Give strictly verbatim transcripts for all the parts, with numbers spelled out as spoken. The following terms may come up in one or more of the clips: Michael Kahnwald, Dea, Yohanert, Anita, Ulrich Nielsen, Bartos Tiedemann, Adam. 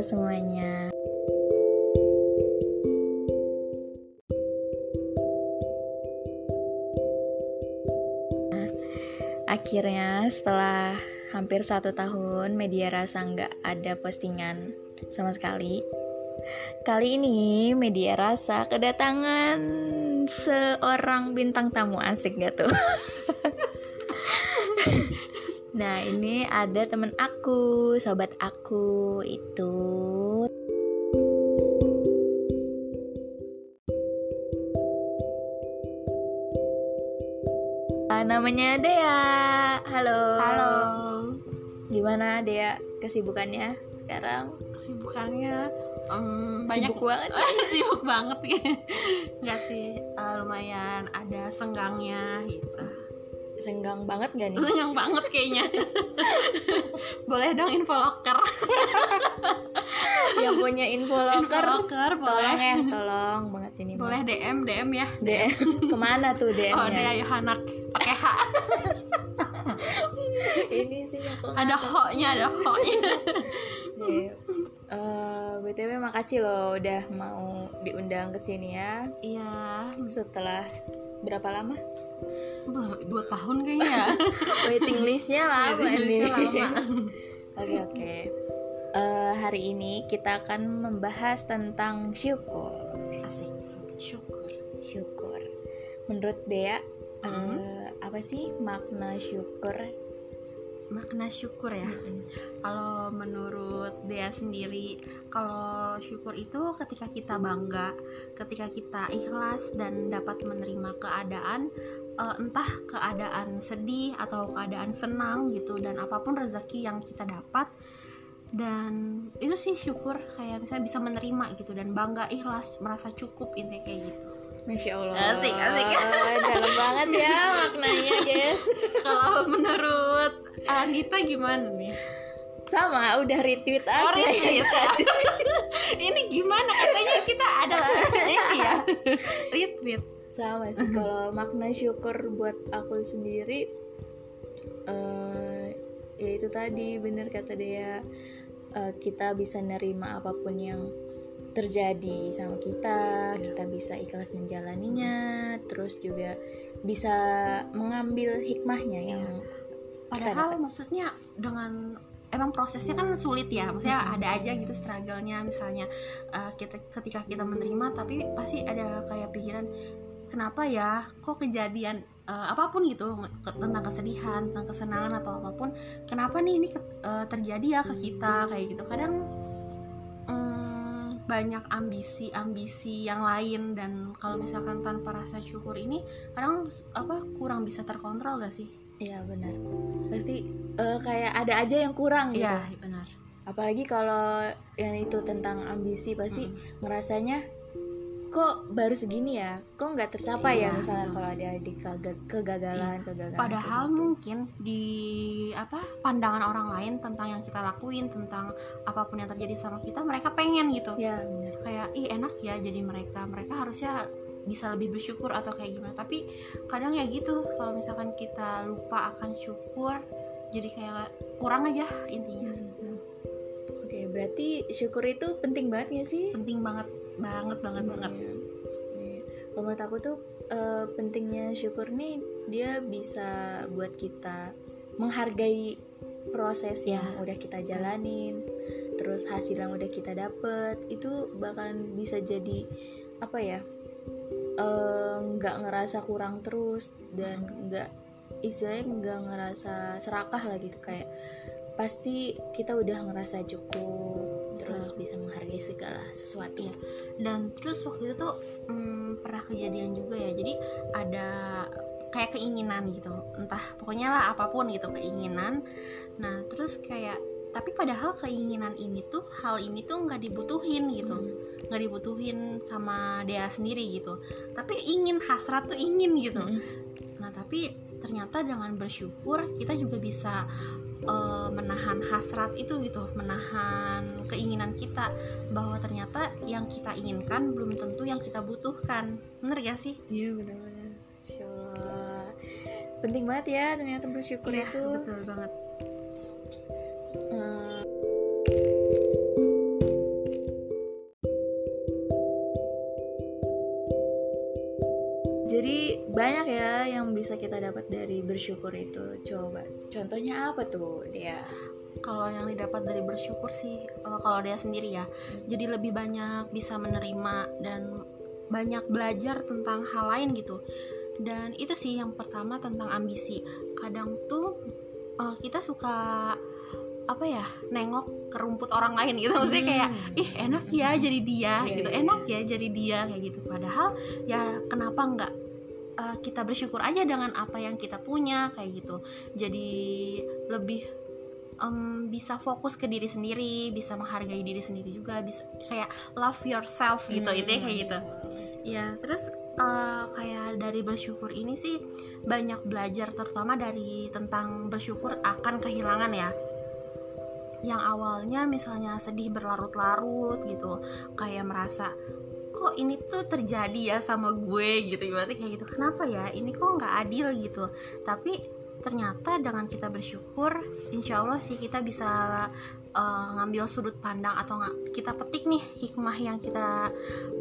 Halo semuanya. Nah, akhirnya setelah hampir satu tahun media rasa nggak ada postingan sama sekali, kali ini media rasa kedatangan seorang bintang tamu. Asik gak tuh? Nah, ini ada temen aku, sobat aku itu ah, namanya Dea. Halo. Halo. Gimana Dea kesibukannya sekarang? Kesibukannya um, banyak sibuk banget. Sibuk banget ya. Enggak sih, uh, lumayan ada senggangnya gitu. Senggang banget gak nih? Senggang banget kayaknya. Boleh dong info locker. Yang punya info locker, info locker tolong boleh. Ya tolong banget ini boleh banget. D M D M ya D M. Kemana tuh D M-nya? Oh, Dea Yohanert pakai H. Ini sih ada ho-nya, ada ho-nya. Uh, B T W makasih loh udah mau diundang kesini ya. Iya. Setelah berapa lama? Dua tahun kayaknya. Waiting listnya lama. Waiting listnya lama. Oke oke. Hari ini kita akan membahas tentang syukur. Asik, syukur. Syukur. Menurut Dea, mm-hmm. uh, apa sih makna syukur? Makna syukur ya. Mm-hmm. Kalau menurut Dea sendiri, kalau syukur itu ketika kita bangga, ketika kita ikhlas dan dapat menerima keadaan. Entah keadaan sedih atau keadaan senang gitu, dan apapun rezeki yang kita dapat, dan itu sih syukur, kayak misalnya bisa menerima gitu dan bangga, ikhlas, merasa cukup, intinya kayak gitu. Masya Allah, asik, asik. Dalam banget ya maknanya guys. Kalau menurut Anita gimana nih? Sama, udah retweet aja. Oh, retweet ya. Ini gimana katanya kita ada ini ya, retweet. Sama sih, kalau makna syukur buat aku sendiri uh, ya itu tadi bener kata Dea, uh, kita bisa nerima apapun yang terjadi sama kita, kita bisa ikhlas menjalaninya, terus juga bisa mengambil hikmahnya yang padahal dapat. Maksudnya dengan emang prosesnya kan sulit ya, maksudnya ada aja gitu struggle-nya, misalnya uh, kita ketika kita menerima tapi pasti ada kayak pikiran kenapa ya kok kejadian uh, apapun gitu, tentang kesedihan, tentang kesenangan atau apapun, kenapa nih ini ke, uh, terjadi ya ke kita kayak gitu. Kadang um, banyak ambisi-ambisi yang lain, dan kalau misalkan tanpa rasa syukur ini kadang apa kurang bisa terkontrol gak sih? Iya benar, pasti uh, kayak ada aja yang kurang gitu. Iya benar. Apalagi kalau yang itu tentang ambisi pasti mm. ngerasanya kok baru segini ya, kok nggak tercapai iya, ya misalnya kalau ada di kegag- kegagalan, iya. kegagalan. Padahal gitu. Mungkin di apa pandangan orang lain tentang yang kita lakuin, tentang apapun yang terjadi sama kita, mereka pengen gitu. Iya benar. Kayak ih enak ya jadi mereka, mereka harusnya bisa lebih bersyukur atau kayak gimana. Tapi kadang ya gitu, kalau misalkan kita lupa akan syukur jadi kayak kurang aja intinya. hmm. Oke, okay, berarti syukur itu penting banget ya sih? Penting banget, banget, banget, hmm. banget. Yeah. Kalau menurut aku tuh uh, pentingnya syukur nih dia bisa buat kita menghargai proses yeah. yang udah kita jalanin, terus hasil yang udah kita dapet itu bakalan bisa jadi apa ya? nggak uh, ngerasa kurang terus, dan nggak istilahnya nggak ngerasa serakah lah gitu, kayak pasti kita udah ngerasa cukup, terus bisa menghargai segala sesuatu. Iya. Dan terus waktu itu tuh hmm, pernah kejadian juga ya, jadi ada kayak keinginan gitu, entah pokoknya lah apapun gitu keinginan. Nah terus kayak tapi padahal keinginan ini tuh, hal ini tuh nggak dibutuhin gitu, nggak hmm. dibutuhin sama dia sendiri gitu, tapi ingin, hasrat tuh ingin gitu. hmm. Nah tapi ternyata dengan bersyukur kita juga bisa uh, menahan hasrat itu gitu, menahan keinginan kita, bahwa ternyata yang kita inginkan belum tentu yang kita butuhkan. Bener gak sih? Iya bener-bener. Insyaallah penting banget ya ternyata bersyukur ya, itu betul banget. Hmm. kita dapat dari bersyukur itu? Coba contohnya apa tuh, Dea? Kalau yang didapat dari bersyukur sih, kalau Dea sendiri ya, hmm. jadi lebih banyak bisa menerima dan banyak belajar tentang hal lain gitu. Dan itu sih yang pertama, tentang ambisi. Kadang tuh uh, kita suka apa ya, nengok ke rumput orang lain gitu, maksudnya kayak ih enak ya jadi dia gitu, enak ya jadi dia kayak gitu. Padahal ya kenapa enggak uh, kita bersyukur aja dengan apa yang kita punya kayak gitu. Jadi lebih Um, bisa fokus ke diri sendiri, bisa menghargai diri sendiri juga, bisa kayak love yourself gitu, hmm. itu kayak gitu. Ya, terus uh, kayak dari bersyukur ini sih banyak belajar, terutama dari tentang bersyukur akan kehilangan ya. Yang awalnya misalnya sedih berlarut-larut gitu, kayak merasa kok ini tuh terjadi ya sama gue gitu, berarti kayak gitu. Kenapa ya? Ini kok nggak adil gitu. Tapi ternyata dengan kita bersyukur, insya Allah sih kita bisa uh, ngambil sudut pandang atau ng- kita petik nih hikmah yang kita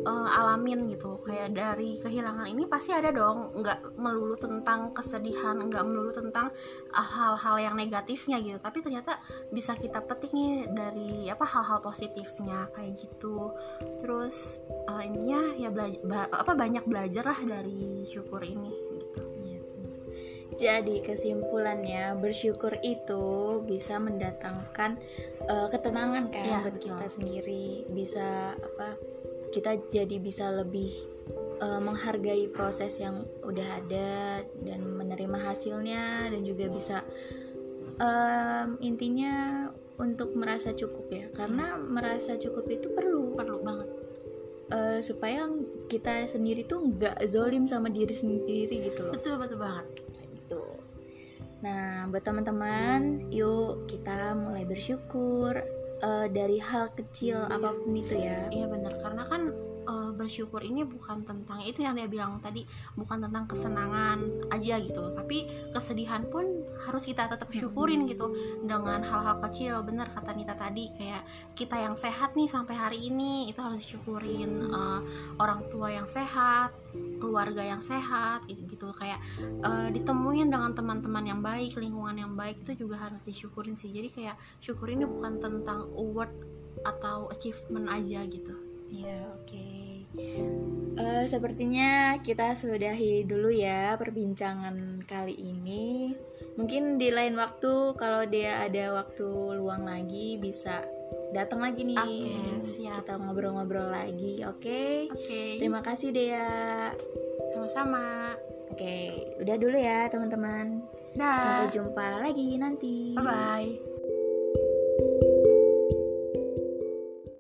uh, alamin gitu. Kayak dari kehilangan ini pasti ada dong, nggak melulu tentang kesedihan, nggak melulu tentang uh, hal-hal yang negatifnya gitu. Tapi ternyata bisa kita petik nih dari apa hal-hal positifnya kayak gitu. Terus uh, intinya ya bela- ba- apa banyak belajar lah dari syukur ini. Jadi kesimpulannya, bersyukur itu bisa mendatangkan uh, ketenangan kan ya, buat kita betul. sendiri. Bisa apa? Kita jadi bisa lebih uh, menghargai proses yang udah ada dan menerima hasilnya, dan juga bisa um, intinya untuk merasa cukup ya. Karena merasa cukup itu perlu, perlu banget. Uh, supaya kita sendiri tuh nggak zolim sama diri sendiri gitu loh. Betul betul banget. Nah, buat teman-teman, yuk kita mulai bersyukur uh, dari hal kecil apapun itu ya. Iya benar, karena kan uh, bersyukur ini bukan tentang itu yang dia bilang tadi, bukan tentang kesenangan aja gitu, tapi kesedihan pun harus kita tetap syukurin gitu dengan hal-hal kecil. Benar kata Anita tadi, kayak kita yang sehat nih sampai hari ini itu harus disyukurin, uh, orang tua yang sehat, keluarga yang sehat gitu, kayak uh, ditemuin dengan teman-teman yang baik, lingkungan yang baik, itu juga harus disyukurin sih. Jadi kayak syukurin ini bukan tentang award atau achievement aja gitu ya. Oke okay. uh, sepertinya kita sudahi dulu ya perbincangan kali ini. Mungkin di lain waktu kalau dia ada waktu luang lagi bisa datang lagi nih, okay, siap. Kita ngobrol-ngobrol lagi, oke? Okay? Okay. Terima kasih Dea. Sama-sama. Oke, okay, udah dulu ya teman-teman. Dah. Sampai jumpa lagi nanti. Bye bye.